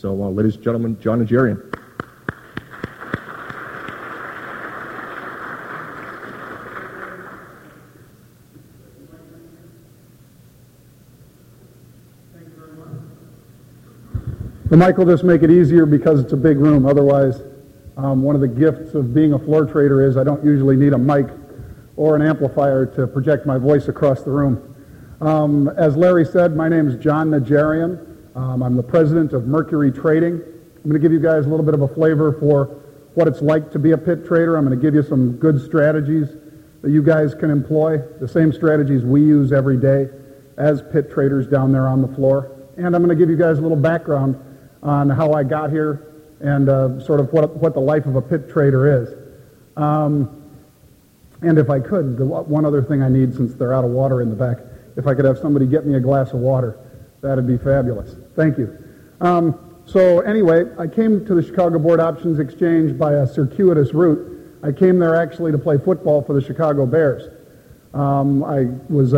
So, ladies and gentlemen, John Najarian. The mic will just make it easier because it's a big room. Otherwise, one of the gifts of being a floor trader is I don't usually need a mic or an amplifier to project my voice across the room. As Larry said, my name is John Najarian. I'm the president of Mercury Trading. I'm going to give you guys a little bit of a flavor for what it's like to be a pit trader. I'm going to give you some good strategies that you guys can employ, the same strategies we use every day as pit traders down there on the floor. And I'm going to give you guys a little background on how I got here and sort of what the life of a pit trader is. And if I could, one other thing I need, since they're out of water in the back, if I could have somebody get me a glass of water, that'd be fabulous. Thank you. So anyway, I came to the Chicago Board Options Exchange by a circuitous route. I came there actually to play football for the Chicago Bears. It was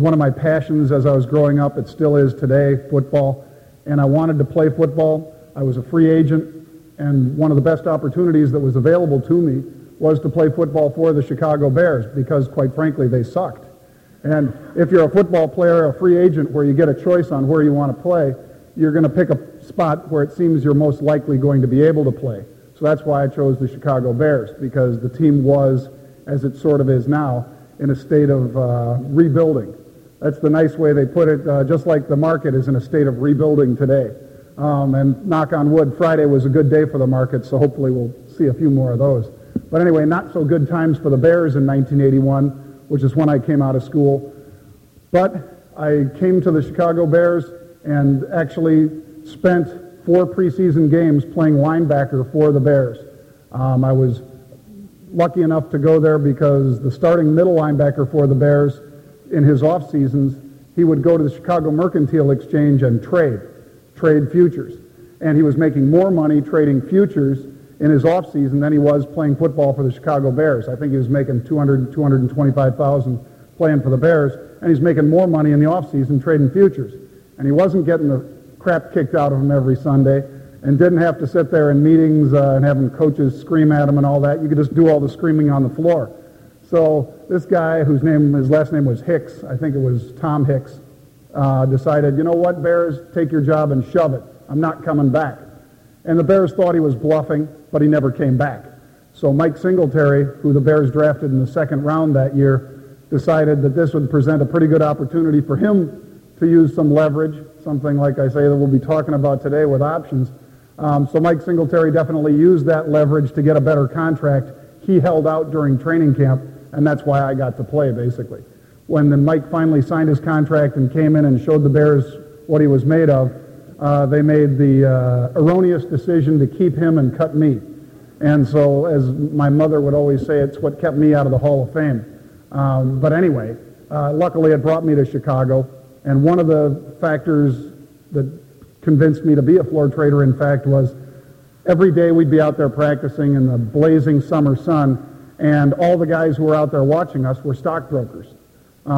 one of my passions as I was growing up. It still is today, football. And I wanted to play football. I was a free agent, and one of the best opportunities that was available to me was to play football for the Chicago Bears because, quite frankly, they sucked. And if you're a football player, a free agent, where you get a choice on where you want to play, you're going to pick a spot where it seems you're most likely going to be able to play. So that's why I chose the Chicago Bears, because the team was, as it sort of is now, in a state of rebuilding. That's the nice way they put it, just like the market is in a state of rebuilding today. And knock on wood, Friday was a good day for the market, so hopefully we'll see a few more of those. But anyway, not so good times for the Bears in 1981, which is when I came out of school. But I came to the Chicago Bears and actually spent 4 preseason games playing linebacker for the Bears. I was lucky enough to go there because the starting middle linebacker for the Bears, in his off seasons, he would go to the Chicago Mercantile Exchange and trade futures. And he was making more money trading futures in his off season than he was playing football for the Chicago Bears. I think he was making $225,000 playing for the Bears, and he's making more money in the off season trading futures. And he wasn't getting the crap kicked out of him every Sunday, and didn't have to sit there in meetings and having coaches scream at him and all that. You could just do all the screaming on the floor. So this guy, whose name, his last name was Hicks, I think it was Tom Hicks, decided, you know what, Bears, take your job and shove it. I'm not coming back. And the Bears thought he was bluffing, but he never came back. So Mike Singletary, who the Bears drafted in the second round that year, decided that this would present a pretty good opportunity for him to use some leverage, something, like I say, that we'll be talking about today with options. So Mike Singletary definitely used that leverage to get a better contract. He held out during training camp, and that's why I got to play, basically. When then Mike finally signed his contract and came in and showed the Bears what he was made of, they made the erroneous decision to keep him and cut me. And so, as my mother would always say, it's what kept me out of the Hall of Fame. But anyway, luckily it brought me to Chicago, and one of the factors that convinced me to be a floor trader, in fact, was every day we'd be out there practicing in the blazing summer sun, and all the guys who were out there watching us were stockbrokers,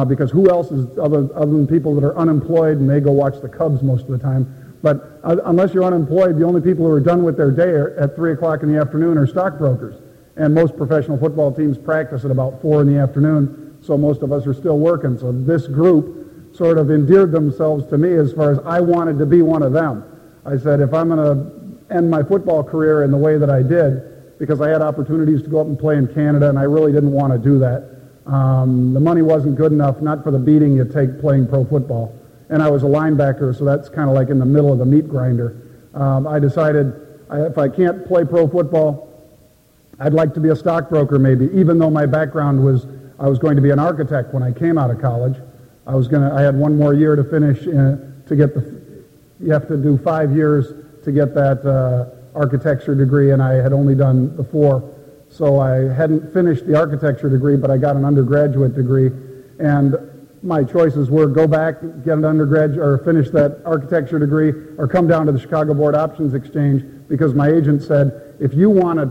because who else is other than people that are unemployed, and they go watch the Cubs most of the time. But unless you're unemployed, the only people who are done with their day at 3 o'clock in the afternoon are stockbrokers, and most professional football teams practice at about 4 in the afternoon, so most of us are still working. So this group sort of endeared themselves to me as far as I wanted to be one of them. I said, if I'm going to end my football career in the way that I did, because I had opportunities to go up and play in Canada, and I really didn't want to do that. The money wasn't good enough, not for the beating you take playing pro football. And I was a linebacker, so that's kind of like in the middle of the meat grinder. I decided if I can't play pro football, I'd like to be a stockbroker maybe, even though my background was I was going to be an architect when I came out of college. I had one more year to finish to get you have to do 5 years to get that architecture degree, and I had only done the 4. So I hadn't finished the architecture degree, but I got an undergraduate degree. And my choices were go back, get an undergraduate, or finish that architecture degree, or come down to the Chicago Board Options Exchange, because my agent said, if you want to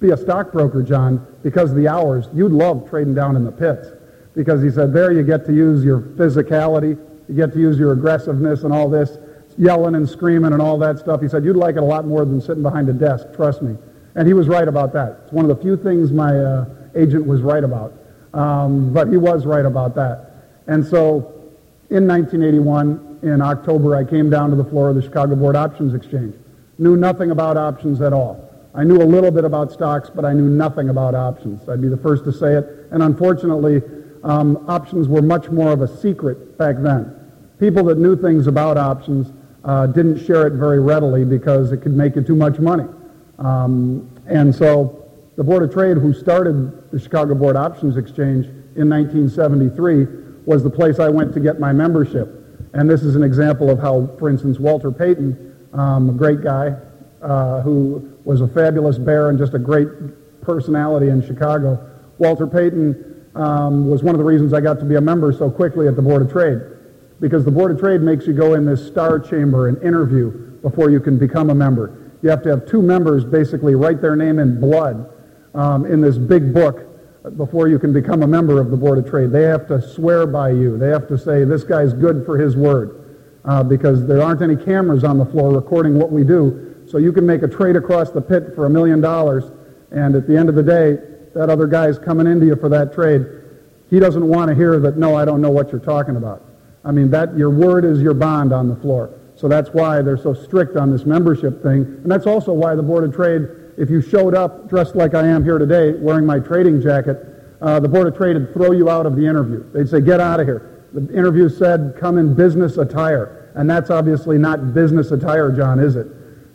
be a stockbroker, John, because of the hours, you'd love trading down in the pits. Because he said, there you get to use your physicality, you get to use your aggressiveness and all this. yelling and screaming and all that stuff. He said, you'd like it a lot more than sitting behind a desk, trust me. And he was right about that. It's one of the few things my agent was right about. But he was right about that. And so in 1981, in October, I came down to the floor of the Chicago Board Options Exchange. Knew nothing about options at all. I knew a little bit about stocks, but I knew nothing about options. I'd be the first to say it. And unfortunately, options were much more of a secret back then. People that knew things about options didn't share it very readily because it could make you too much money. And so the Board of Trade, who started the Chicago Board Options Exchange in 1973, was the place I went to get my membership. And this is an example of how, for instance, Walter Payton, a great guy who was a fabulous bear and just a great personality in Chicago. Walter Payton was one of the reasons I got to be a member so quickly at the Board of Trade, because the Board of Trade makes you go in this star chamber and interview before you can become a member. You have to have two members basically write their name in blood in this big book before you can become a member of the Board of Trade. They have to swear by you. They have to say, this guy's good for his word, because there aren't any cameras on the floor recording what we do. So you can make a trade across the pit for $1 million, and at the end of the day, that other guy's coming into you for that trade. He doesn't want to hear that, no, I don't know what you're talking about. I mean, that your word is your bond on the floor. So that's why they're so strict on this membership thing. And that's also why the Board of Trade, if you showed up dressed like I am here today, wearing my trading jacket, the Board of Trade would throw you out of the interview. They'd say, get out of here. The interview said, come in business attire. And that's obviously not business attire, John, is it?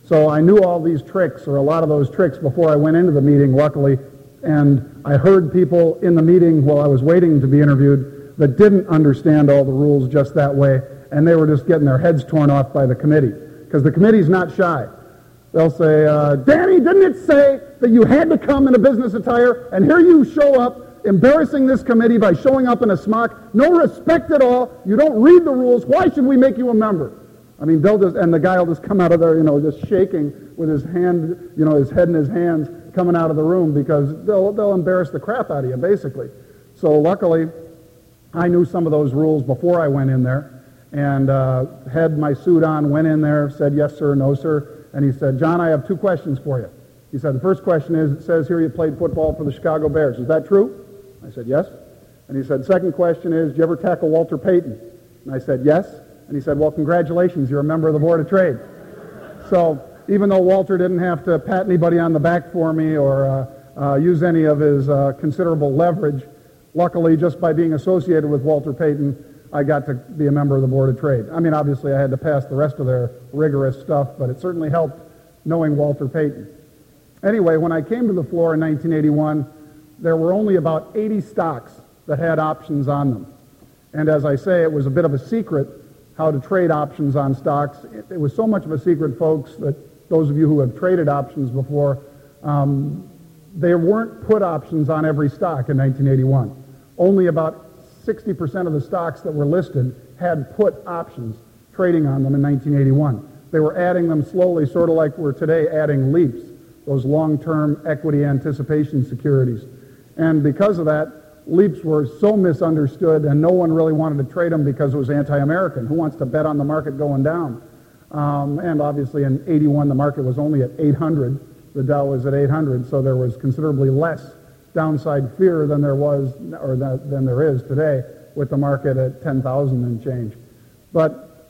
So I knew all these tricks, or a lot of those tricks, before I went into the meeting, luckily. And I heard people in the meeting while I was waiting to be interviewed that didn't understand all the rules just that way, and they were just getting their heads torn off by the committee. Because the committee's not shy. They'll say, Danny, didn't it say that you had to come in a business attire? And here you show up, embarrassing this committee by showing up in a smock. No respect at all. You don't read the rules. Why should we make you a member? I mean, they'll just, and the guy will just come out of there, you know, just shaking with his hand, you know, his head in his hands, coming out of the room, because they'll embarrass the crap out of you, basically. So luckily, I knew some of those rules before I went in there, and had my suit on, went in there, said yes sir, no sir, and he said, John, I have two questions for you. He said, the first question is, it says here you played football for the Chicago Bears. Is that true? I said, yes. And he said, second question is, did you ever tackle Walter Payton? And I said, yes. And he said, well, congratulations, you're a member of the Board of Trade. So even though Walter didn't have to pat anybody on the back for me or use any of his considerable leverage, luckily, just by being associated with Walter Payton, I got to be a member of the Board of Trade. I mean, obviously, I had to pass the rest of their rigorous stuff, but it certainly helped knowing Walter Payton. Anyway, when I came to the floor in 1981, there were only about 80 stocks that had options on them. And as I say, it was a bit of a secret how to trade options on stocks. It was so much of a secret, folks, that those of you who have traded options before, there weren't put options on every stock in 1981. Only about 60% of the stocks that were listed had put options trading on them in 1981. They were adding them slowly, sort of like we're today adding LEAPs, those long-term equity anticipation securities. And because of that, LEAPs were so misunderstood, and no one really wanted to trade them because it was anti-American. Who wants to bet on the market going down? And obviously in 81, the market was only at 800. The Dow was at 800, so there was considerably less downside fear than there was, or than there is today, with the market at 10,000 and change. But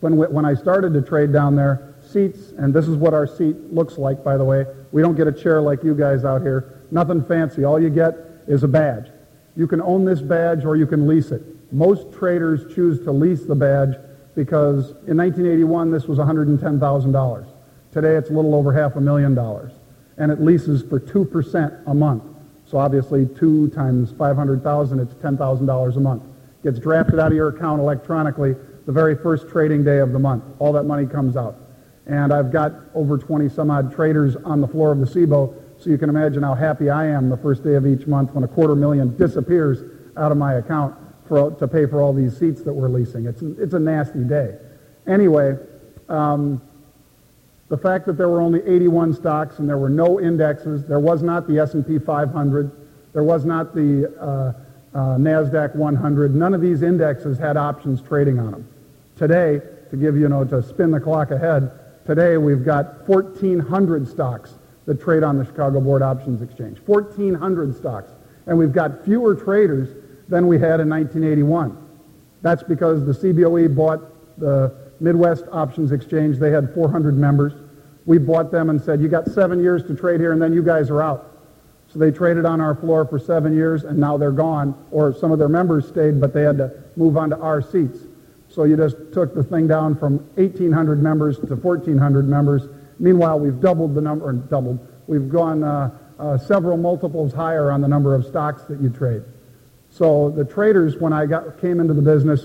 when I started to trade down there, seats, and this is what our seat looks like, by the way. We don't get a chair like you guys out here. Nothing fancy. All you get is a badge. You can own this badge or you can lease it. Most traders choose to lease the badge because in 1981, this was $110,000. Today, it's a little over $500,000. And it leases for 2% a month. So obviously 2 times 500,000, it's $10,000 a month. Gets drafted out of your account electronically the very first trading day of the month. All that money comes out. And I've got over 20 some odd traders on the floor of the SIBO, so you can imagine how happy I am the first day of each month when $250,000 disappears out of my account to pay for all these seats that we're leasing. It's a nasty day. Anyway, the fact that there were only 81 stocks and there were no indexes, there was not the S&P 500, there was not the NASDAQ 100, none of these indexes had options trading on them. Today, to give you know, to spin the clock ahead, today we've got 1,400 stocks that trade on the Chicago Board Options Exchange, 1,400 stocks. And we've got fewer traders than we had in 1981. That's because the CBOE bought the Midwest Options Exchange. They had 400 members. We bought them and said, you got 7 years to trade here, and then you guys are out. So they traded on our floor for 7 years, and now they're gone. Or some of their members stayed, but they had to move on to our seats. So you just took the thing down from 1,800 members to 1,400 members. Meanwhile, we've doubled the number, We've gone several multiples higher on the number of stocks that you trade. So the traders, when I came into the business,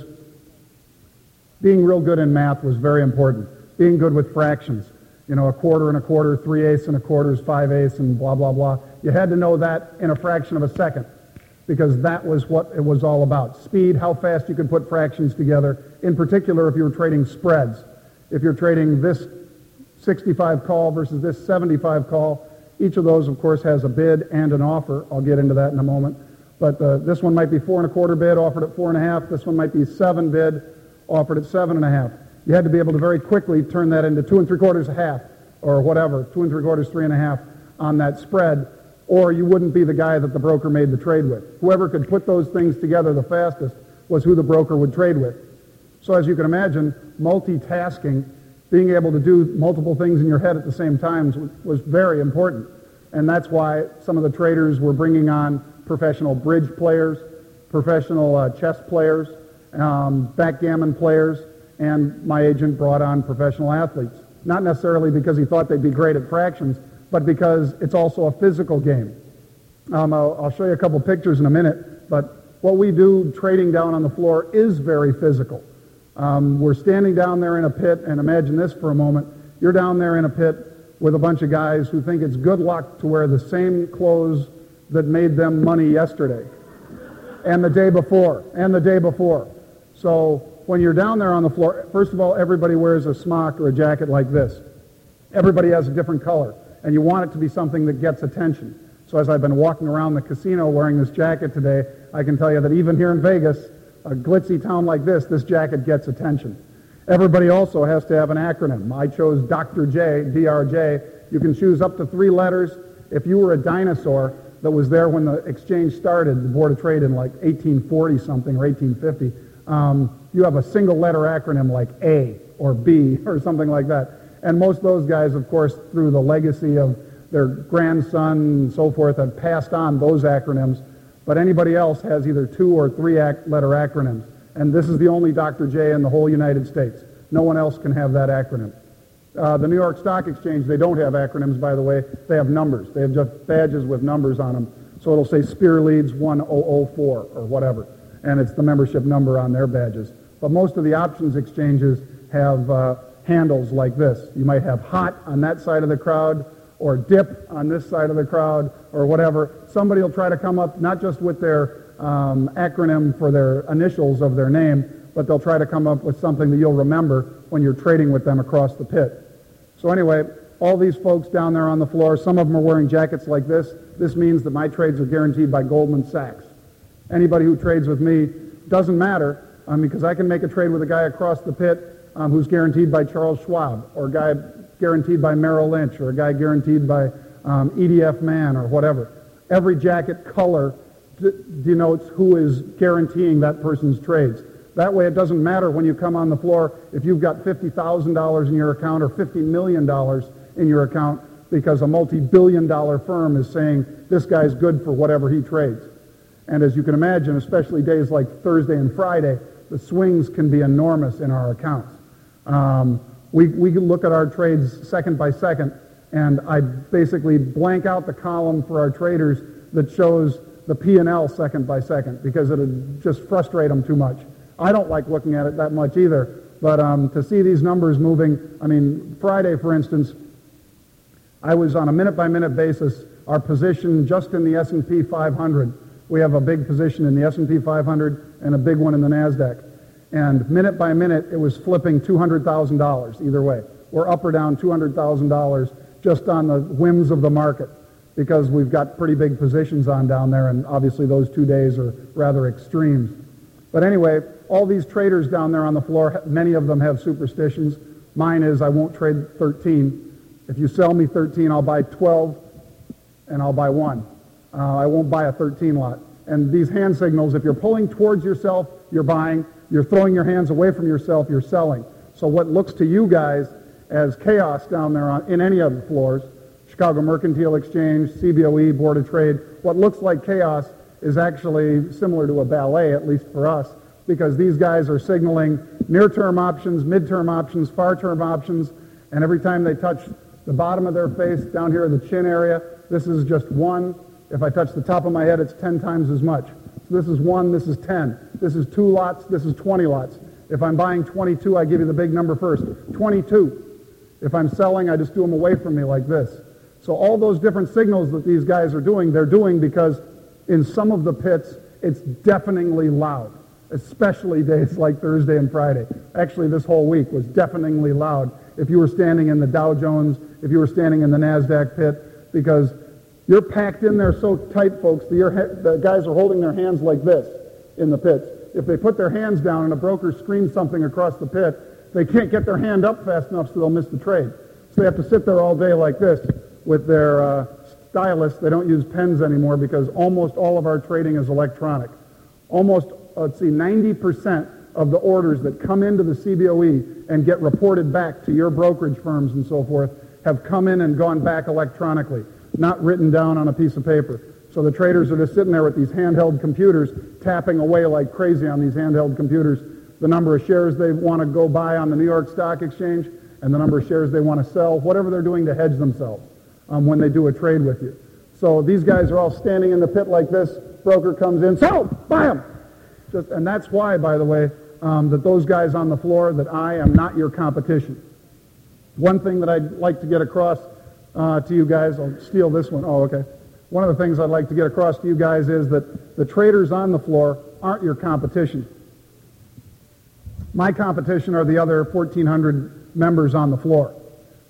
being real good in math was very important. Being good with fractions, you know, a quarter and a quarter, 3/8 and a quarter, 5/8 and blah, blah, blah. You had to know that in a fraction of a second, because that was what it was all about. Speed, how fast you could put fractions together, in particular if you were trading spreads. If you're trading this 65 call versus this 75 call, each of those, of course, has a bid and an offer. I'll get into that in a moment. But this one might be 4 1/4 bid, offered at 4 1/2. This one might be 7 bid, offered at 7 1/2. You had to be able to very quickly turn that into 2 3/4 1/2 or whatever, 2 3/4, 3 1/2 on that spread, or you wouldn't be the guy that the broker made the trade with. Whoever could put those things together the fastest was who the broker would trade with. So as you can imagine, multitasking, being able to do multiple things in your head at the same time was very important. And that's why some of the traders were bringing on professional bridge players, professional chess players, backgammon players, and my agent brought on professional athletes. Not necessarily because he thought they'd be great at fractions, but because it's also a physical game. I'll show you a couple pictures in a minute, but what we do trading down on the floor is very physical. We're standing down there in a pit, and imagine this for a moment. You're down there in a pit with a bunch of guys who think it's good luck to wear the same clothes that made them money yesterday and the day before and the day before. So when you're down there on the floor, first of all, everybody wears a smock or a jacket like this. Everybody has a different color, and you want it to be something that gets attention. So as I've been walking around the casino wearing this jacket today, I can tell you that even here in Vegas, a glitzy town like this, this jacket gets attention. Everybody also has to have an acronym. I chose Dr. J, DRJ. You can choose up to 3 letters. If you were a dinosaur that was there when the exchange started, the Board of Trade in like 1840-something or 1850, you have a single-letter acronym like A or B or something like that. And most of those guys, of course, through the legacy of their grandson and so forth, have passed on those acronyms. But anybody else has either 2 or 3 letter acronyms. And this is the only Dr. J in the whole United States. No one else can have that acronym. The New York Stock Exchange, they don't have acronyms, by the way. They have numbers. They have just badges with numbers on them. So it'll say Spear Leads 1004 or whatever. And it's the membership number on their badges. But most of the options exchanges have handles like this. You might have hot on that side of the crowd, or dip on this side of the crowd, or whatever. Somebody will try to come up, not just with their acronym for their initials of their name, but they'll try to come up with something that you'll remember when you're trading with them across the pit. So anyway, all these folks down there on the floor, some of them are wearing jackets like this. This means that my trades are guaranteed by Goldman Sachs. Anybody who trades with me, doesn't matter, because I can make a trade with a guy across the pit who's guaranteed by Charles Schwab, or a guy guaranteed by Merrill Lynch, or a guy guaranteed by EDF Mann, or whatever. Every jacket color denotes who is guaranteeing that person's trades. That way it doesn't matter when you come on the floor if you've got $50,000 in your account or $50 million in your account, because a multi-billion dollar firm is saying this guy's good for whatever he trades. And as you can imagine, especially days like Thursday and Friday, the swings can be enormous in our accounts. We look at our trades second by second, and I basically blank out the column for our traders that shows the P&L second by second, because it would just frustrate them too much. I don't like looking at it that much either, but to see these numbers moving, I mean, Friday, for instance, I was on a minute-by-minute basis, our position just in the S&P 500. We have a big position in the S&P 500 and a big one in the NASDAQ. And minute by minute, it was flipping $200,000 either way. We're up or down $200,000 just on the whims of the market, because we've got pretty big positions on down there, and obviously those 2 days are rather extremes. But anyway, all these traders down there on the floor, many of them have superstitions. Mine is I won't trade 13. If you sell me 13, I'll buy 12 and I'll buy one. I won't buy a 13 lot. And these hand signals, if you're pulling towards yourself, you're buying. You're throwing your hands away from yourself, you're selling. So what looks to you guys as chaos down there on, in any of the floors, Chicago Mercantile Exchange, CBOE, Board of Trade, what looks like chaos is actually similar to a ballet, at least for us, because these guys are signaling near-term options, mid-term options, far-term options, and every time they touch the bottom of their face, down here in the chin area, this is just one. If I touch the top of my head, it's 10 times as much. So this is one, this is 10. This is two lots, this is 20 lots. If I'm buying 22, I give you the big number first, 22. If I'm selling, I just do them away from me like this. So all those different signals that these guys are doing, they're doing because in some of the pits, it's deafeningly loud, especially days like Thursday and Friday. Actually, this whole week was deafeningly loud if you were standing in the Dow Jones, if you were standing in the NASDAQ pit, because you're packed in there so tight, folks, that the guys are holding their hands like this in the pits. If they put their hands down and a broker screams something across the pit, they can't get their hand up fast enough, so they'll miss the trade. So they have to sit there all day like this with their stylus. They don't use pens anymore because almost all of our trading is electronic. Almost, 90% of the orders that come into the CBOE and get reported back to your brokerage firms and so forth have come in and gone back electronically, not written down on a piece of paper. So the traders are just sitting there with these handheld computers, tapping away like crazy on these handheld computers, the number of shares they want to go buy on the New York Stock Exchange and the number of shares they want to sell, whatever they're doing to hedge themselves when they do a trade with you. So these guys are all standing in the pit like this. Broker comes in, sell, buy them. And that's why, by the way, that those guys on the floor, that I am not your competition. One thing that I'd like to get across to you guys, I'll steal this one. Oh, okay. One of the things I'd like to get across to you guys is that the traders on the floor aren't your competition. My competition are the other 1,400 members on the floor,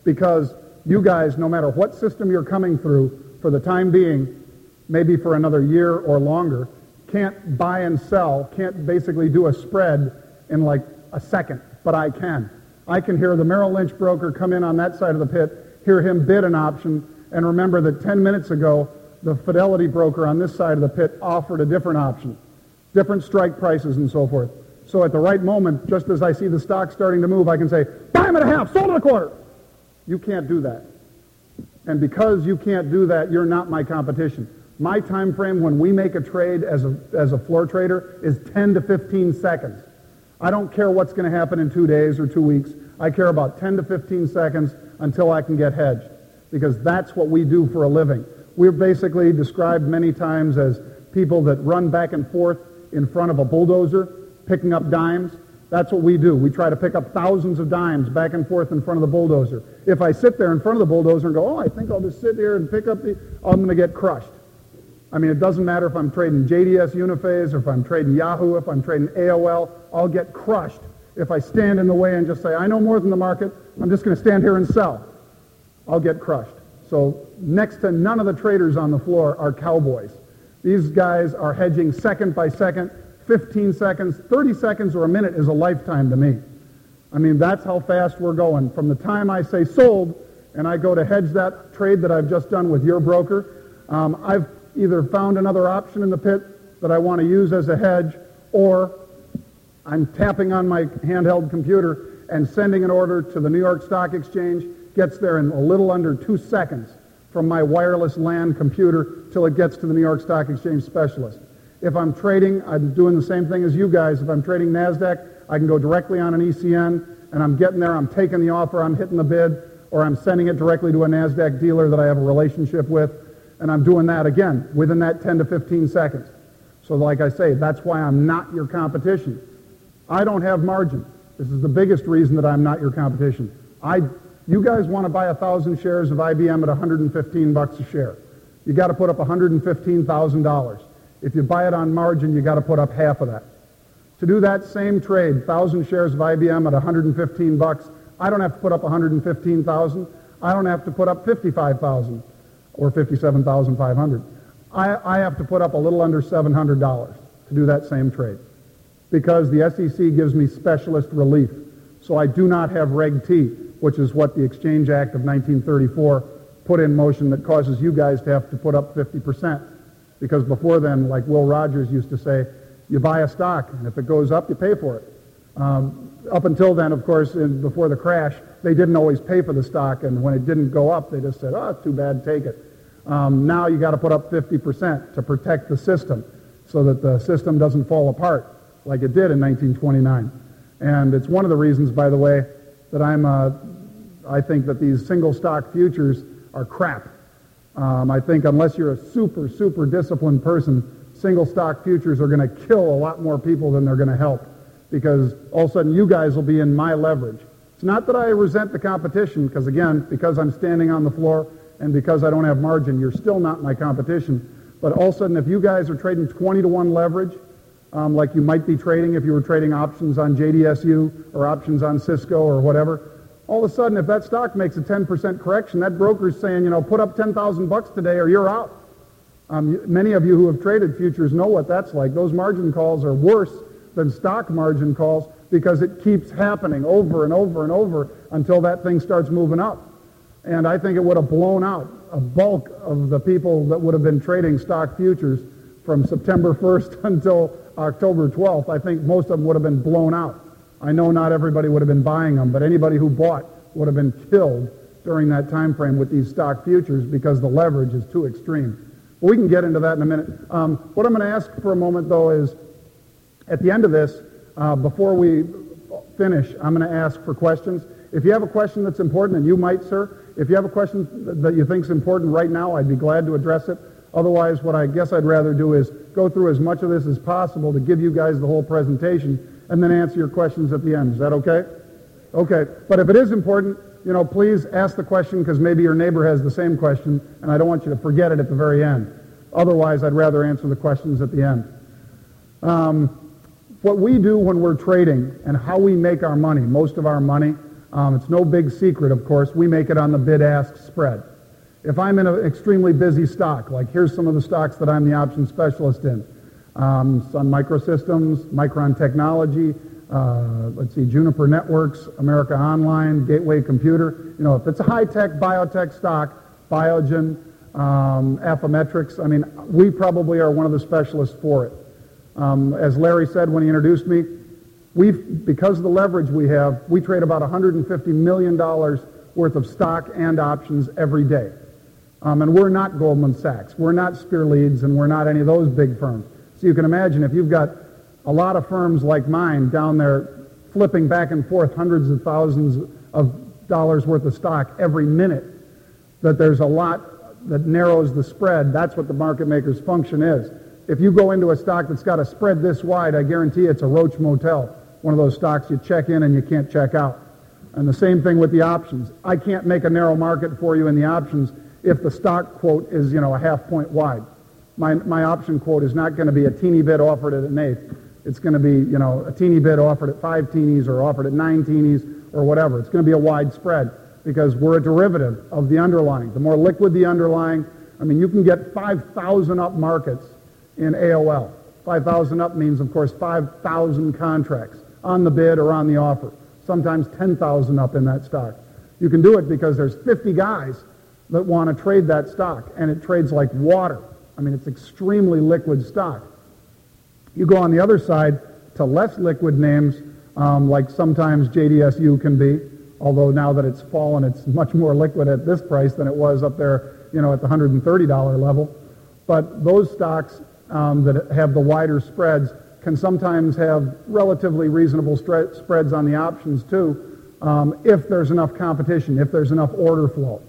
because you guys, no matter what system you're coming through, for the time being, maybe for another year or longer, can't buy and sell, can't basically do a spread in like a second, but I can. I can hear the Merrill Lynch broker come in on that side of the pit, hear him bid an option, and remember that 10 minutes ago, the Fidelity broker on this side of the pit offered a different option, different strike prices and so forth. So at the right moment, just as I see the stock starting to move, I can say, buy them at a half, sold at a quarter. You can't do that. And because you can't do that, you're not my competition. My time frame when we make a trade as a floor trader is 10 to 15 seconds. I don't care what's going to happen in 2 days or 2 weeks. I care about 10 to 15 seconds until I can get hedged, because that's what we do for a living. We're basically described many times as people that run back and forth in front of a bulldozer, picking up dimes. That's what we do. We try to pick up thousands of dimes back and forth in front of the bulldozer. If I sit there in front of the bulldozer and go, oh, I think I'll just sit here and pick up the, I'm going to get crushed. I mean, it doesn't matter if I'm trading JDS Uniphase or if I'm trading Yahoo, if I'm trading AOL, I'll get crushed if I stand in the way and just say, I know more than the market, I'm just going to stand here and sell. I'll get crushed. So next to none of the traders on the floor are cowboys. These guys are hedging second by second, 15 seconds, 30 seconds or a minute is a lifetime to me. I mean, that's how fast we're going. From the time I say sold and I go to hedge that trade that I've just done with your broker, I've either found another option in the pit that I want to use as a hedge, or I'm tapping on my handheld computer and sending an order to the New York Stock Exchange, gets there in a little under 2 seconds from my wireless LAN computer till it gets to the New York Stock Exchange specialist. If I'm trading, I'm doing the same thing as you guys. If I'm trading NASDAQ, I can go directly on an ECN, and I'm getting there, I'm taking the offer, I'm hitting the bid, or I'm sending it directly to a NASDAQ dealer that I have a relationship with, and I'm doing that again within that 10 to 15 seconds. So like I say, that's why I'm not your competition. I don't have margin. This is the biggest reason that I'm not your competition. You guys want to buy 1,000 shares of IBM at $115 a share. You got to put up $115,000. If you buy it on margin, you got to put up half of that. To do that same trade, 1,000 shares of IBM at $115, I don't have to put up $115,000. I don't have to put up $55,000 or $57,500. I have to put up a little under $700 to do that same trade. because the SEC gives me specialist relief. So I do not have Reg T, which is what the Exchange Act of 1934 put in motion that causes you guys to have to put up 50%. Because before then, like Will Rogers used to say, you buy a stock, and if it goes up, you pay for it. Up until then, of course, before the crash, they didn't always pay for the stock, and when it didn't go up, they just said, oh, too bad, take it. Now you got to put up 50% to protect the system so that the system doesn't fall apart like it did in 1929. And it's one of the reasons, by the way, that I think that these single stock futures are crap. I think unless you're a super, super disciplined person, single stock futures are going to kill a lot more people than they're going to help, because all of a sudden you guys will be in my leverage. It's not that I resent the competition, because again, because I'm standing on the floor and because I don't have margin, you're still not my competition. But all of a sudden, if you guys are trading 20 to 1 leverage, like you might be trading if you were trading options on JDSU or options on Cisco or whatever, all of a sudden, if that stock makes a 10% correction, that broker's saying, you know, put up $10,000 today or you're out. Many of you who have traded futures know what that's like. Those margin calls are worse than stock margin calls because it keeps happening over and over and over until that thing starts moving up. And I think it would have blown out a bulk of the people that would have been trading stock futures from September 1st until October 12th. I think most of them would have been blown out. I know not everybody would have been buying them, but anybody who bought would have been killed during that time frame with these stock futures because the leverage is too extreme. But we can get into that in a minute. What I'm going to ask for a moment, though, is at the end of this, before we finish, I'm going to ask for questions. If you have a question that's important, and you might, sir, if you have a question that you think is important right now, I'd be glad to address it. Otherwise, what I guess I'd rather do is go through as much of this as possible to give you guys the whole presentation and then answer your questions at the end. Is that okay? Okay. But if it is important, you know, please ask the question, because maybe your neighbor has the same question, and I don't want you to forget it at the very end. Otherwise, I'd rather answer the questions at the end. What we do when we're trading and how we make our money, most of our money, it's no big secret, of course. We make it on the bid-ask spread. If I'm in an extremely busy stock, like here's some of the stocks that I'm the option specialist in. Sun Microsystems, Micron Technology, let's see, Juniper Networks, America Online, Gateway Computer. You know, if it's a high-tech biotech stock, Biogen, Affymetrix, I mean, we probably are one of the specialists for it. As Larry said when he introduced me, because of the leverage we have, we trade about $150 million worth of stock and options every day. And we're not Goldman Sachs. We're not Spear Leads, and we're not any of those big firms. So you can imagine if you've got a lot of firms like mine down there flipping back and forth hundreds of thousands of dollars worth of stock every minute, that there's a lot that narrows the spread. That's what the market maker's function is. If you go into a stock that's got a spread this wide, I guarantee it's a Roach Motel, one of those stocks you check in and you can't check out. And the same thing with the options. I can't make a narrow market for you in the options if the stock quote is, you know, a half point wide. My option quote is not going to be a teeny bit offered at an eighth. It's going to be, you know, a teeny bit offered at 5 teenies or offered at 9 teenies or whatever. It's going to be a wide spread because we're a derivative of the underlying. The more liquid the underlying, I mean, you can get 5,000 up markets in AOL. 5,000 up means, of course, 5,000 contracts on the bid or on the offer. Sometimes 10,000 up in that stock. You can do it because there's 50 guys that want to trade that stock, and it trades like water. I mean, it's extremely liquid stock. You go on the other side to less liquid names, like sometimes JDSU can be, although now that it's fallen, it's much more liquid at this price than it was up there, you know, at the $130 level. But those stocks that have the wider spreads can sometimes have relatively reasonable spreads on the options too, if there's enough competition, if there's enough order flow.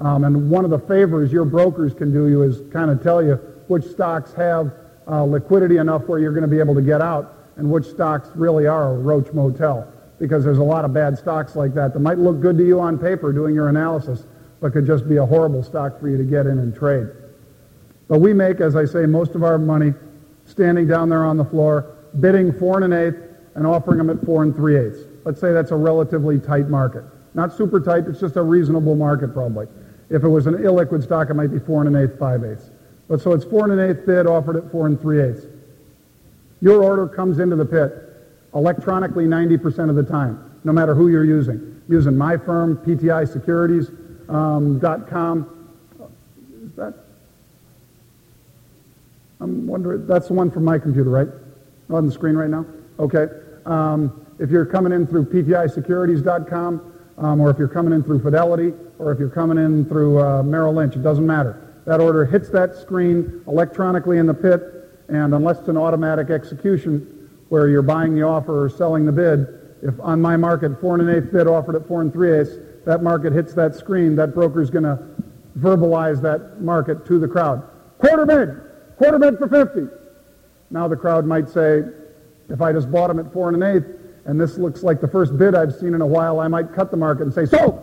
And one of the favors your brokers can do you is kind of tell you which stocks have liquidity enough where you're going to be able to get out and which stocks really are a Roach Motel, because there's a lot of bad stocks like that might look good to you on paper doing your analysis, but could just be a horrible stock for you to get in and trade. But we make, as I say, most of our money standing down there on the floor, bidding 4 1/8 and offering them at 4 3/8. Let's say that's a relatively tight market. Not super tight, it's just a reasonable market probably. If it was an illiquid stock, it might be 4 1/8, 5/8. But so it's 4 1/8 bid offered at 4 3/8. Your order comes into the pit. electronically 90% of the time, no matter who you're using. Using my firm, PTISecurities.com. Is that? I'm wondering, that's the one from my computer, right? On the screen right now? Okay. If you're coming in through PTISecurities.com, or if you're coming in through Fidelity, or if you're coming in through Merrill Lynch, it doesn't matter. That order hits that screen electronically in the pit, and unless it's an automatic execution where you're buying the offer or selling the bid, if on my market 4 1/8 bid offered at 4 3/8, that market hits that screen, that broker's going to verbalize that market to the crowd. Quarter bid for 50. Now the crowd might say, if I just bought them at 4 1/8, and this looks like the first bid I've seen in a while, I might cut the market and say, sold.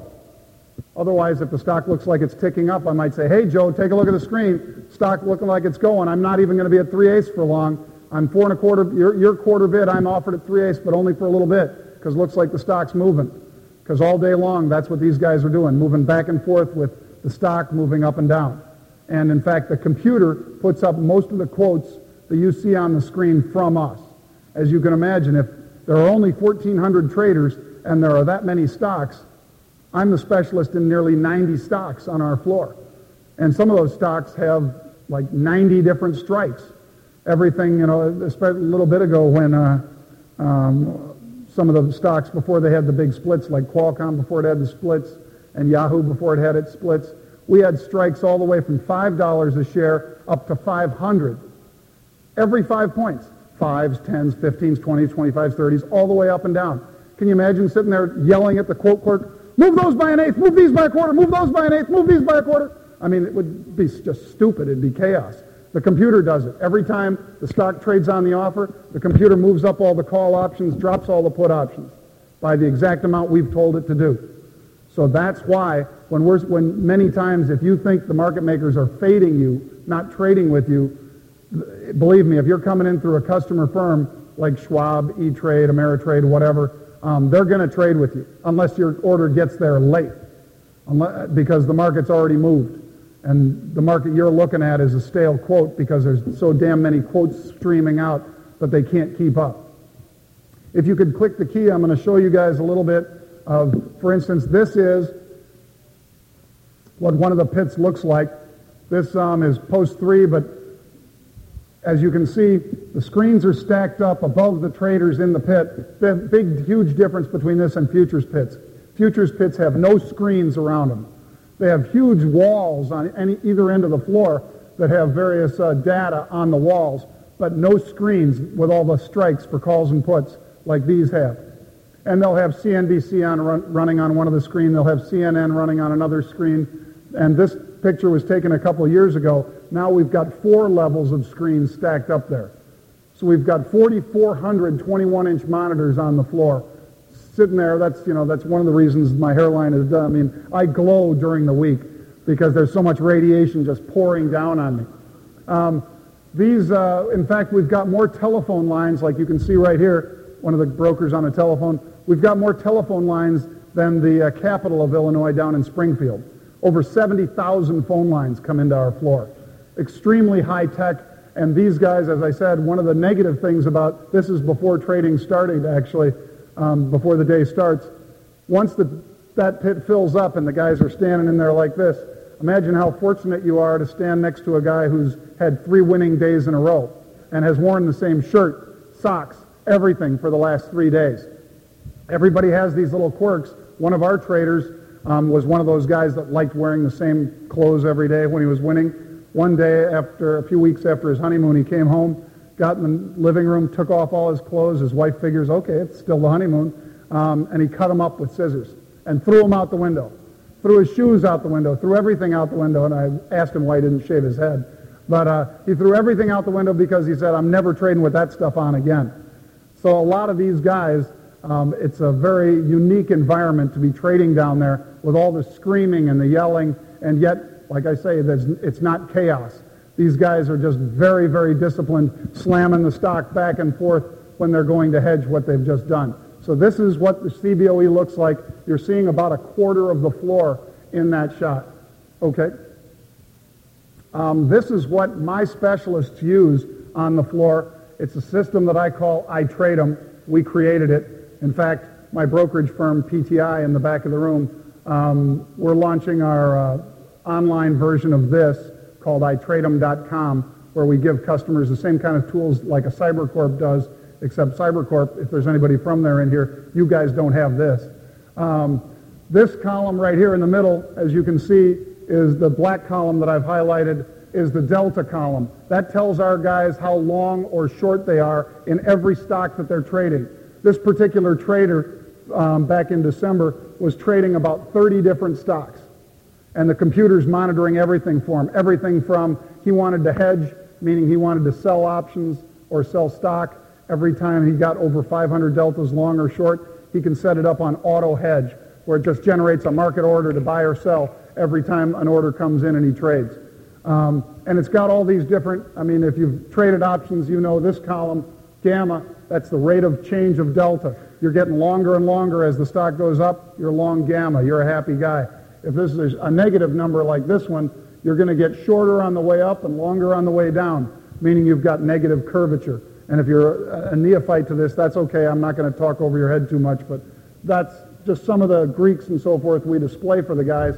Otherwise, if the stock looks like it's ticking up, I might say, hey, Joe, take a look at the screen. Stock looking like it's going. I'm not even going to be at 3/8 for long. I'm 4 1/4, your quarter bid, I'm offered at 3/8, but only for a little bit, because it looks like the stock's moving. Because all day long, that's what these guys are doing, moving back and forth with the stock moving up and down. And in fact, the computer puts up most of the quotes that you see on the screen from us. As you can imagine, if there are only 1,400 traders and there are that many stocks, I'm the specialist in nearly 90 stocks on our floor. And some of those stocks have like 90 different strikes. Everything, you know, a little bit ago when some of the stocks before they had the big splits, like Qualcomm before it had the splits, and Yahoo before it had its splits, we had strikes all the way from $5 a share up to 500. Every 5 points. 5s, 10s, 15s, 20s, 25s, 30s, all the way up and down. Can you imagine sitting there yelling at the quote clerk, move those by 1/8, move these by a quarter, move those by 1/8, move these by a quarter? I mean, it would be just stupid. It'd be chaos. The computer does it. Every time the stock trades on the offer, the computer moves up all the call options, drops all the put options by the exact amount we've told it to do. So that's why when many times if you think the market makers are fading you, not trading with you, believe me, if you're coming in through a customer firm like Schwab, E-Trade, Ameritrade, whatever, they're going to trade with you unless your order gets there late, because the market's already moved. And the market you're looking at is a stale quote because there's so damn many quotes streaming out that they can't keep up. If you could click the key, I'm going to show you guys a little bit of, for instance, this is what one of the pits looks like. This is post 3, but as you can see, the screens are stacked up above the traders in the pit. The big, huge difference between this and futures pits. Futures pits have no screens around them. They have huge walls on either end of the floor that have various data on the walls, but no screens with all the strikes for calls and puts like these have. And they'll have CNBC on running on one of the screen. They'll have CNN running on another screen. And this picture was taken a couple of years ago. Now we've got 4 levels of screens stacked up there. So we've got 4,400 21-inch monitors on the floor sitting there. That's, you know, that's one of the reasons my hairline is done. I mean, I glow during the week because there's so much radiation just pouring down on me. In fact, we've got more telephone lines, like you can see right here, one of the brokers on the telephone. We've got more telephone lines than the capital of Illinois down in Springfield. Over 70,000 phone lines come into our floor. Extremely high tech, and these guys, as I said, one of the negative things about this is before trading started, actually, before the day starts. Once that pit fills up and the guys are standing in there like this, imagine how fortunate you are to stand next to a guy who's had 3 winning days in a row and has worn the same shirt, socks, everything for the last 3 days. Everybody has these little quirks. One of our traders was one of those guys that liked wearing the same clothes every day when he was winning. One day, after a few weeks after his honeymoon, he came home, got in the living room, took off all his clothes. His wife figures, okay, it's still the honeymoon, and he cut him up with scissors and threw him out the window, threw his shoes out the window, threw everything out the window, and I asked him why he didn't shave his head. But he threw everything out the window because he said, I'm never trading with that stuff on again. So a lot of these guys, it's a very unique environment to be trading down there with all the screaming and the yelling, and yet, like I say, it's not chaos. These guys are just very, very disciplined, slamming the stock back and forth when they're going to hedge what they've just done. So this is what the CBOE looks like. You're seeing about a quarter of the floor in that shot. Okay. This is what my specialists use on the floor. It's a system that I call I Trade 'em. We created it. In fact, my brokerage firm, PTI, in the back of the room, we're launching our online version of this called iTradeM.com, where we give customers the same kind of tools like a CyberCorp does, except CyberCorp, if there's anybody from there in here, you guys don't have this. This column right here in the middle, as you can see, is the black column that I've highlighted, is the delta column. That tells our guys how long or short they are in every stock that they're trading. This particular trader back in December was trading about 30 different stocks, and the computer's monitoring everything for him, everything from he wanted to hedge, meaning he wanted to sell options or sell stock. Every time he got over 500 deltas long or short, he can set it up on auto hedge, where it just generates a market order to buy or sell every time an order comes in and he trades. And it's got all these different, I mean, if you've traded options, you know this column, gamma, that's the rate of change of delta. You're getting longer and longer as the stock goes up, you're long gamma, you're a happy guy. If this is a negative number like this one, you're gonna get shorter on the way up and longer on the way down, meaning you've got negative curvature. And if you're a neophyte to this, that's okay, I'm not gonna talk over your head too much, but that's just some of the Greeks and so forth we display for the guys.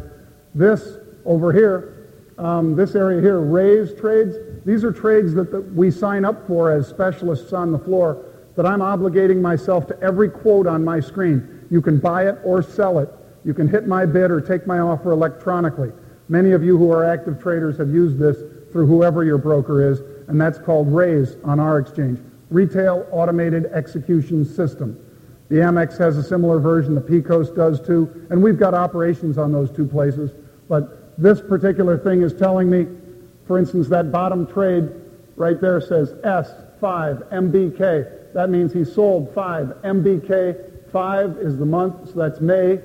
This over here, this area here, raised trades, these are trades that we sign up for as specialists on the floor, that I'm obligating myself to every quote on my screen. You can buy it or sell it. You can hit my bid or take my offer electronically. Many of you who are active traders have used this through whoever your broker is, and that's called RAISE on our exchange, Retail Automated Execution System. The Amex has a similar version, the Pecos does too, and we've got operations on those two places. But this particular thing is telling me, for instance, that bottom trade right there says S5MBK. That means he sold 5. MBK 5 is the month, so that's May,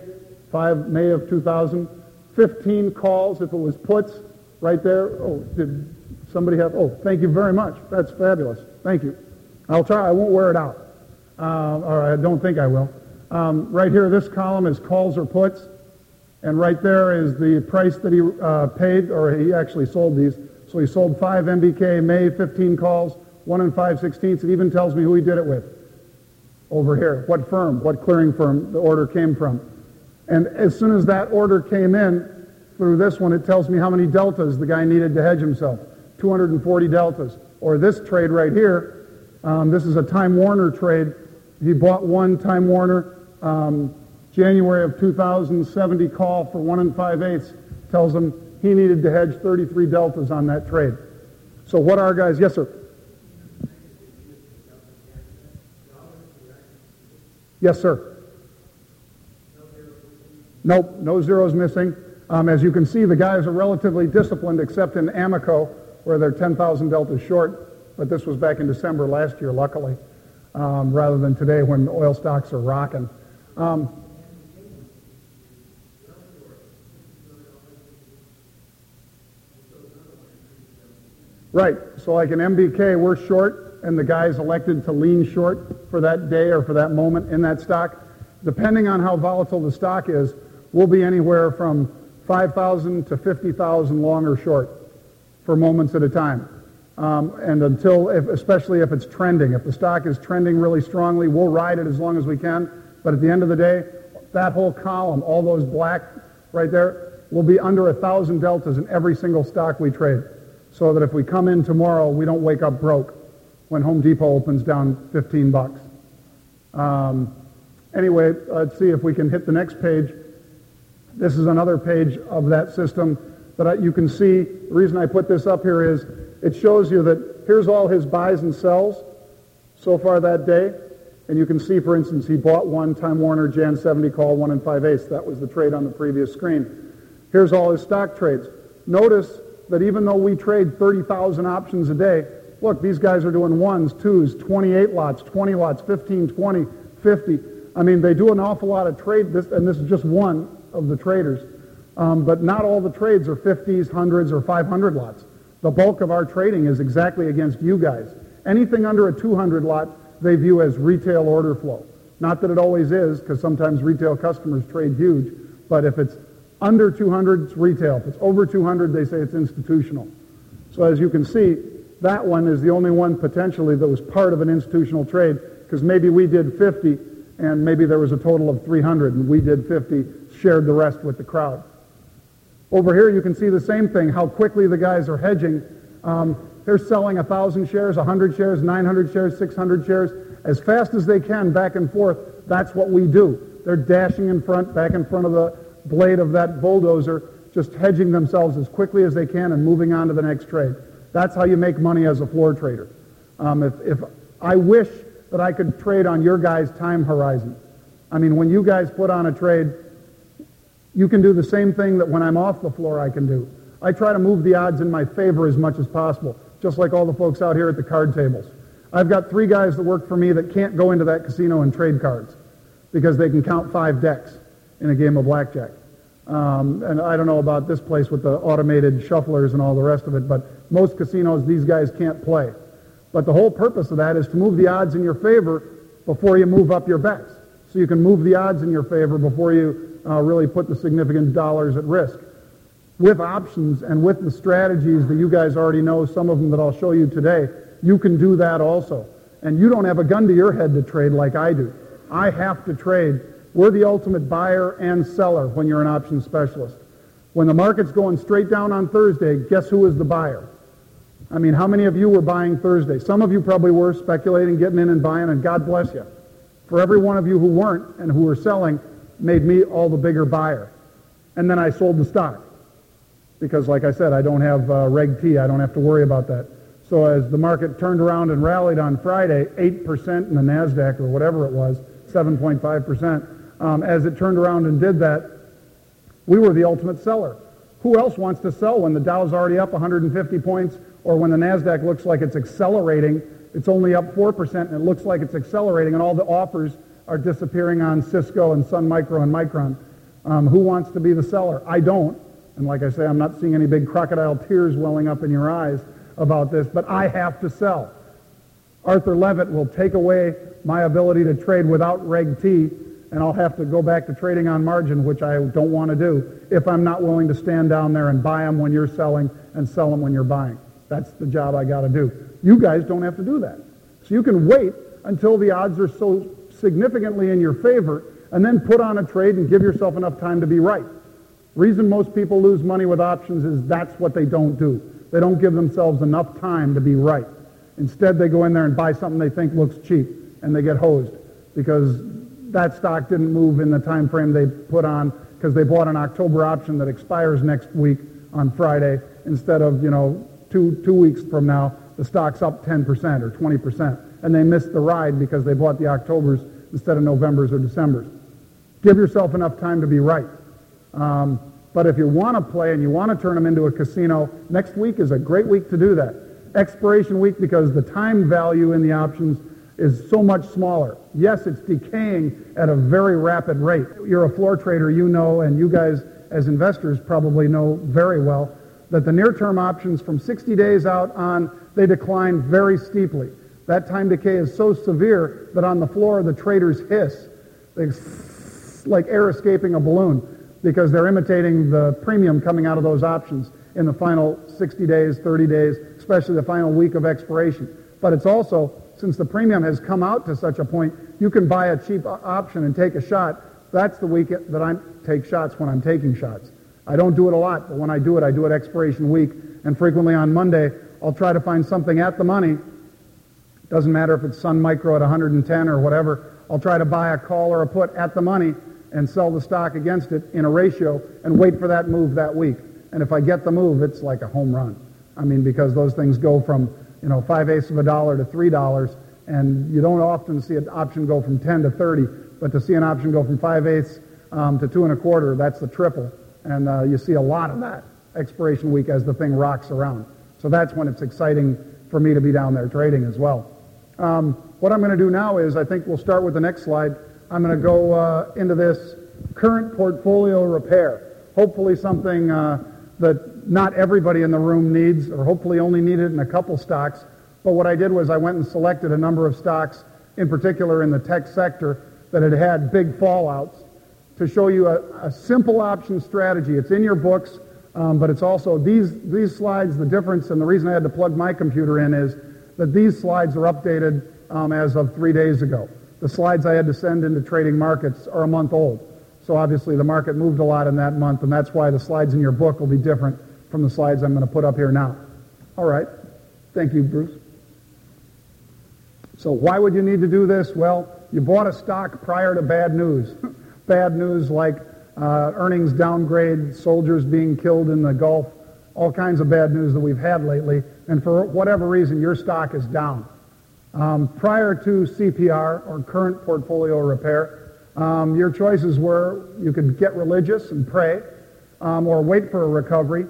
5 May of 2000. 15 calls if it was puts right there. Oh, did somebody have, oh, thank you very much. That's fabulous. Thank you. I'll try, I won't wear it out. Or I don't think I will. Right here, this column is calls or puts, and right there is the price that he paid, or he actually sold these. So he sold 5 MBK, May, 15 calls, 1 5/16. It even tells me who he did it with over here, what firm, what clearing firm the order came from. And as soon as that order came in through this one, it tells me how many deltas the guy needed to hedge himself, 240 deltas. Or this trade right here, this is a Time Warner trade. He bought one Time Warner, January of 2070 call for 1 5/8. Tells him he needed to hedge 33 deltas on that trade. So what are guys, yes sir? Yes sir. Nope, no zeros missing. As you can see, the guys are relatively disciplined except in Amoco, where they're 10,000 deltas short. But this was back in December last year, luckily, rather than today when oil stocks are rocking. Right, so like an MBK, we're short, and the guy's elected to lean short for that day or for that moment in that stock. Depending on how volatile the stock is, we'll be anywhere from 5,000 to 50,000 long or short for moments at a time. And until, especially if it's trending. If the stock is trending really strongly, we'll ride it as long as we can. But at the end of the day, that whole column, all those black right there, will be under 1,000 deltas in every single stock we trade. So that if we come in tomorrow, we don't wake up broke when Home Depot opens down $15. Anyway, let's see if we can hit the next page. This is another page of that system that you can see. The reason I put this up here is it shows you that here's all his buys and sells so far that day. And you can see, for instance, he bought one Time Warner Jan 70 call 1 5/8. That was the trade on the previous screen. Here's all his stock trades. Notice that even though we trade 30,000 options a day, look, these guys are doing 1s, 2s, 28 lots, 20 lots, 15, 20, 50. I mean, they do an awful lot of trade, and this is just one of the traders. But not all the trades are 50s, 100s, or 500 lots. The bulk of our trading is exactly against you guys. Anything under a 200 lot, they view as retail order flow. Not that it always is, because sometimes retail customers trade huge, but if it's under 200, it's retail. If it's over 200, they say it's institutional. So as you can see, that one is the only one potentially that was part of an institutional trade, because maybe we did 50 and maybe there was a total of 300 and we did 50, shared the rest with the crowd. Over here you can see the same thing, how quickly the guys are hedging. They're selling 1,000 shares, 100 shares, 900 shares, 600 shares, as fast as they can back and forth. That's what we do. They're dashing in front, back in front of the blade of that bulldozer, just hedging themselves as quickly as they can and moving on to the next trade. That's how you make money as a floor trader. If I wish that I could trade on your guys' time horizon. I mean, when you guys put on a trade, you can do the same thing that when I'm off the floor I can do. I try to move the odds in my favor as much as possible, just like all the folks out here at the card tables. I've got three guys that work for me that can't go into that casino and trade cards because they can count five decks in a game of blackjack. And I don't know about this place with the automated shufflers and all the rest of it, but most casinos, these guys can't play. But the whole purpose of that is to move the odds in your favor before you move up your bets. So you can move the odds in your favor before you really put the significant dollars at risk. With options and with the strategies that you guys already know, some of them that I'll show you today, you can do that also. And you don't have a gun to your head to trade like I do. I have to trade. We're the ultimate buyer and seller when you're an options specialist. When the market's going straight down on Thursday, guess who is the buyer? I mean, how many of you were buying Thursday? Some of you probably were speculating, getting in and buying, and God bless you. For every one of you who weren't and who were selling, made me all the bigger buyer. And then I sold the stock. Because like I said, I don't have Reg T. I don't have to worry about that. So as the market turned around and rallied on Friday, 8% in the NASDAQ or whatever it was, 7.5%, as it turned around and did that, we were the ultimate seller. Who else wants to sell when the Dow's already up 150 points or when the NASDAQ looks like it's accelerating? It's only up 4% and it looks like it's accelerating and all the offers are disappearing on Cisco and Sun Micro and Micron. Who wants to be the seller? I don't. And like I say, I'm not seeing any big crocodile tears welling up in your eyes about this, but I have to sell. Arthur Levitt will take away my ability to trade without Reg T, and I'll have to go back to trading on margin, which I don't want to do, if I'm not willing to stand down there and buy them when you're selling and sell them when you're buying. That's the job I got to do. You guys don't have to do that. So you can wait until the odds are so significantly in your favor, and then put on a trade and give yourself enough time to be right. Reason most people lose money with options is that's what they don't do. They don't give themselves enough time to be right. Instead, they go in there and buy something they think looks cheap, and they get hosed because that stock didn't move in the time frame they put on because they bought an October option that expires next week on Friday instead of, you know, two weeks from now, the stock's up 10% or 20%, and they missed the ride because they bought the Octobers instead of Novembers or Decembers. Give yourself enough time to be right. But if you want to play and you want to turn them into a casino, next week is a great week to do that. Expiration week, because the time value in the options is so much smaller. Yes, it's decaying at a very rapid rate. You're a floor trader, you know, and you guys as investors probably know very well that the near-term options from 60 days out on, they decline very steeply. That time decay is so severe that on the floor the traders hiss. It's like air escaping a balloon, because they're imitating the premium coming out of those options in the final 60 days, 30 days, especially the final week of expiration. But it's also, since the premium has come out to such a point, you can buy a cheap option and take a shot. That's the week that I take shots when I'm taking shots. I don't do it a lot, but when I do it expiration week, and frequently on Monday, I'll try to find something at the money. Doesn't matter if it's Sun Micro at 110 or whatever. I'll try to buy a call or a put at the money and sell the stock against it in a ratio and wait for that move that week. And if I get the move, it's like a home run. I mean, because those things go from, you know, 5/8 of a dollar to $3, and you don't often see an option go from 10 to 30, but to see an option go from 5/8 to 2 1/4, that's the triple. And you see a lot of that expiration week as the thing rocks around. So that's when it's exciting for me to be down there trading as well. What I'm going to do now is, I think we'll start with the next slide. I'm going to go into this current portfolio repair. Hopefully something that not everybody in the room needs, or hopefully only needed in a couple stocks. But what I did was I went and selected a number of stocks, in particular in the tech sector, that had had big fallouts, to show you a simple option strategy. It's in your books, but it's also these slides, the difference, and the reason I had to plug my computer in is that these slides are updated as of 3 days ago. The slides I had to send into Trading Markets are a month old. So obviously the market moved a lot in that month, and that's why the slides in your book will be different from the slides I'm going to put up here now. All right. Thank you, Bruce. So why would you need to do this? Well, you bought a stock prior to bad news. Bad news like earnings downgrade, soldiers being killed in the Gulf, all kinds of bad news that we've had lately. And for whatever reason, your stock is down. Prior to CPR, or current portfolio repair, your choices were you could get religious and pray, or wait for a recovery.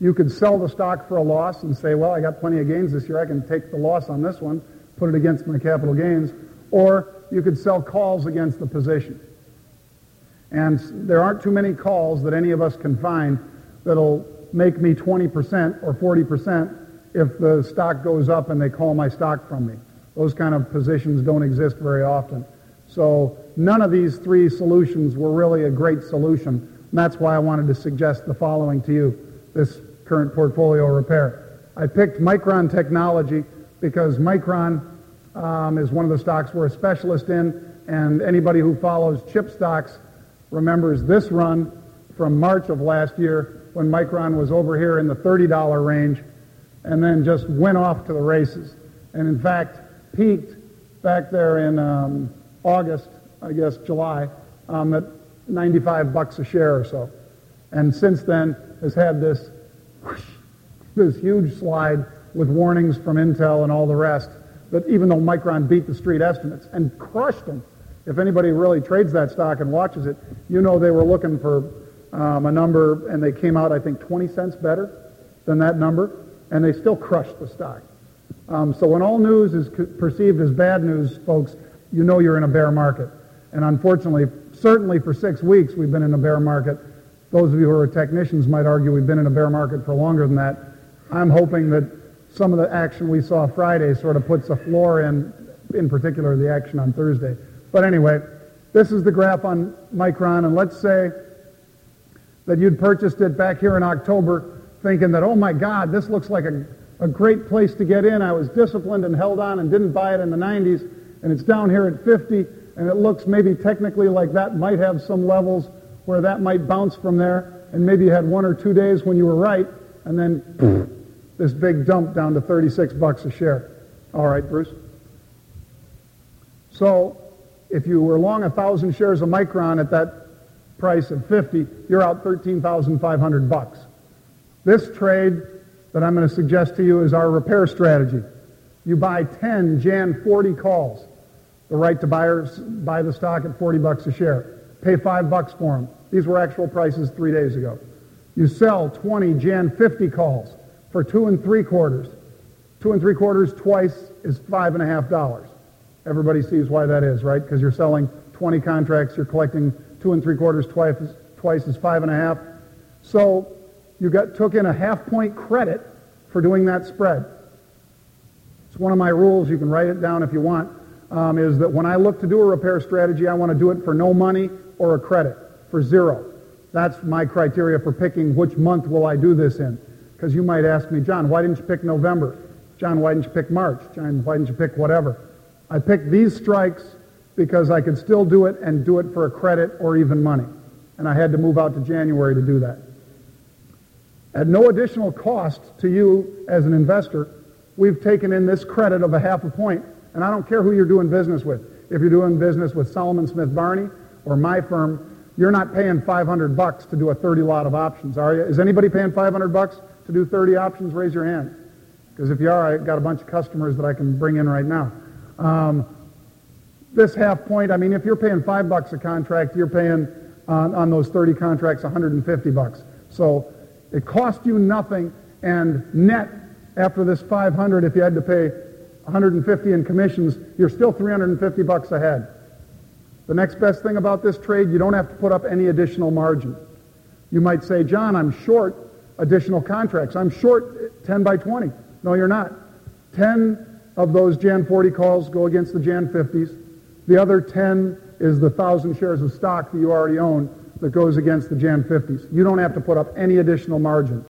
You could sell the stock for a loss and say, well, I got plenty of gains this year. I can take the loss on this one, put it against my capital gains. Or you could sell calls against the position. And there aren't too many calls that any of us can find that'll make me 20% or 40% if the stock goes up and they call my stock from me. Those kind of positions don't exist very often. So none of these three solutions were really a great solution. And that's why I wanted to suggest the following to you, this current portfolio repair. I picked Micron Technology because Micron is one of the stocks we're a specialist in, and anybody who follows chip stocks remembers this run from March of last year when Micron was over here in the $30 range and then just went off to the races. And in fact, peaked back there in July, at $95 a share or so. And since then has had this whoosh, this huge slide with warnings from Intel and all the rest, that even though Micron beat the street estimates and crushed them, if anybody really trades that stock and watches it, you know they were looking for a number, and they came out, I think, 20 cents better than that number, and they still crushed the stock. So when all news is perceived as bad news, folks, you know you're in a bear market. And unfortunately, certainly for 6 weeks, we've been in a bear market. Those of you who are technicians might argue we've been in a bear market for longer than that. I'm hoping that some of the action we saw Friday sort of puts a floor in particular the action on Thursday. But anyway, this is the graph on Micron, and let's say that you'd purchased it back here in October thinking that, oh my God, this looks like a great place to get in. I was disciplined and held on and didn't buy it in the 90s, and it's down here at 50, and it looks maybe technically like that might have some levels where that might bounce from there, and maybe you had 1 or 2 days when you were right, and then this big dump down to $36 a share. All right, Bruce. So if you were long 1,000 shares of Micron at that price of 50, you're out $13,500. This trade that I'm going to suggest to you is our repair strategy. You buy 10 Jan 40 calls, the right to buyers buy the stock at $40 a share, pay $5 for them. These were actual prices 3 days ago. You sell 20 Jan 50 calls for 2 3/4. 2 3/4 twice is $5.50. Everybody sees why that is, right? Because you're selling 20 contracts, you're collecting 2 3/4 twice is 5.5. So you took in a half-point credit for doing that spread. It's one of my rules, you can write it down if you want, is that when I look to do a repair strategy, I want to do it for no money or a credit, for zero. That's my criteria for picking which month will I do this in. Because you might ask me, John, why didn't you pick November? John, why didn't you pick March? John, why didn't you pick whatever? I picked these strikes because I could still do it and do it for a credit or even money. And I had to move out to January to do that. At no additional cost to you as an investor, we've taken in this credit of 0.5 point. And I don't care who you're doing business with. If you're doing business with Solomon Smith Barney or my firm, you're not paying $500 to do a 30 lot of options, are you? Is anybody paying $500? To do 30 options, raise your hand. Because if you are, I've got a bunch of customers that I can bring in right now. This half point, I mean, if you're paying $5 a contract, you're paying on those 30 contracts $150. So it cost you nothing, and net after this 500, if you had to pay 150 in commissions, you're still $350 ahead. The next best thing about this trade, you don't have to put up any additional margin. You might say, John, I'm short additional contracts. I'm short 10 by 20. No, you're not. 10 of those Jan 40 calls go against the Jan 50s. The other 10 is the 1,000 shares of stock that you already own that goes against the Jan 50s. You don't have to put up any additional margin.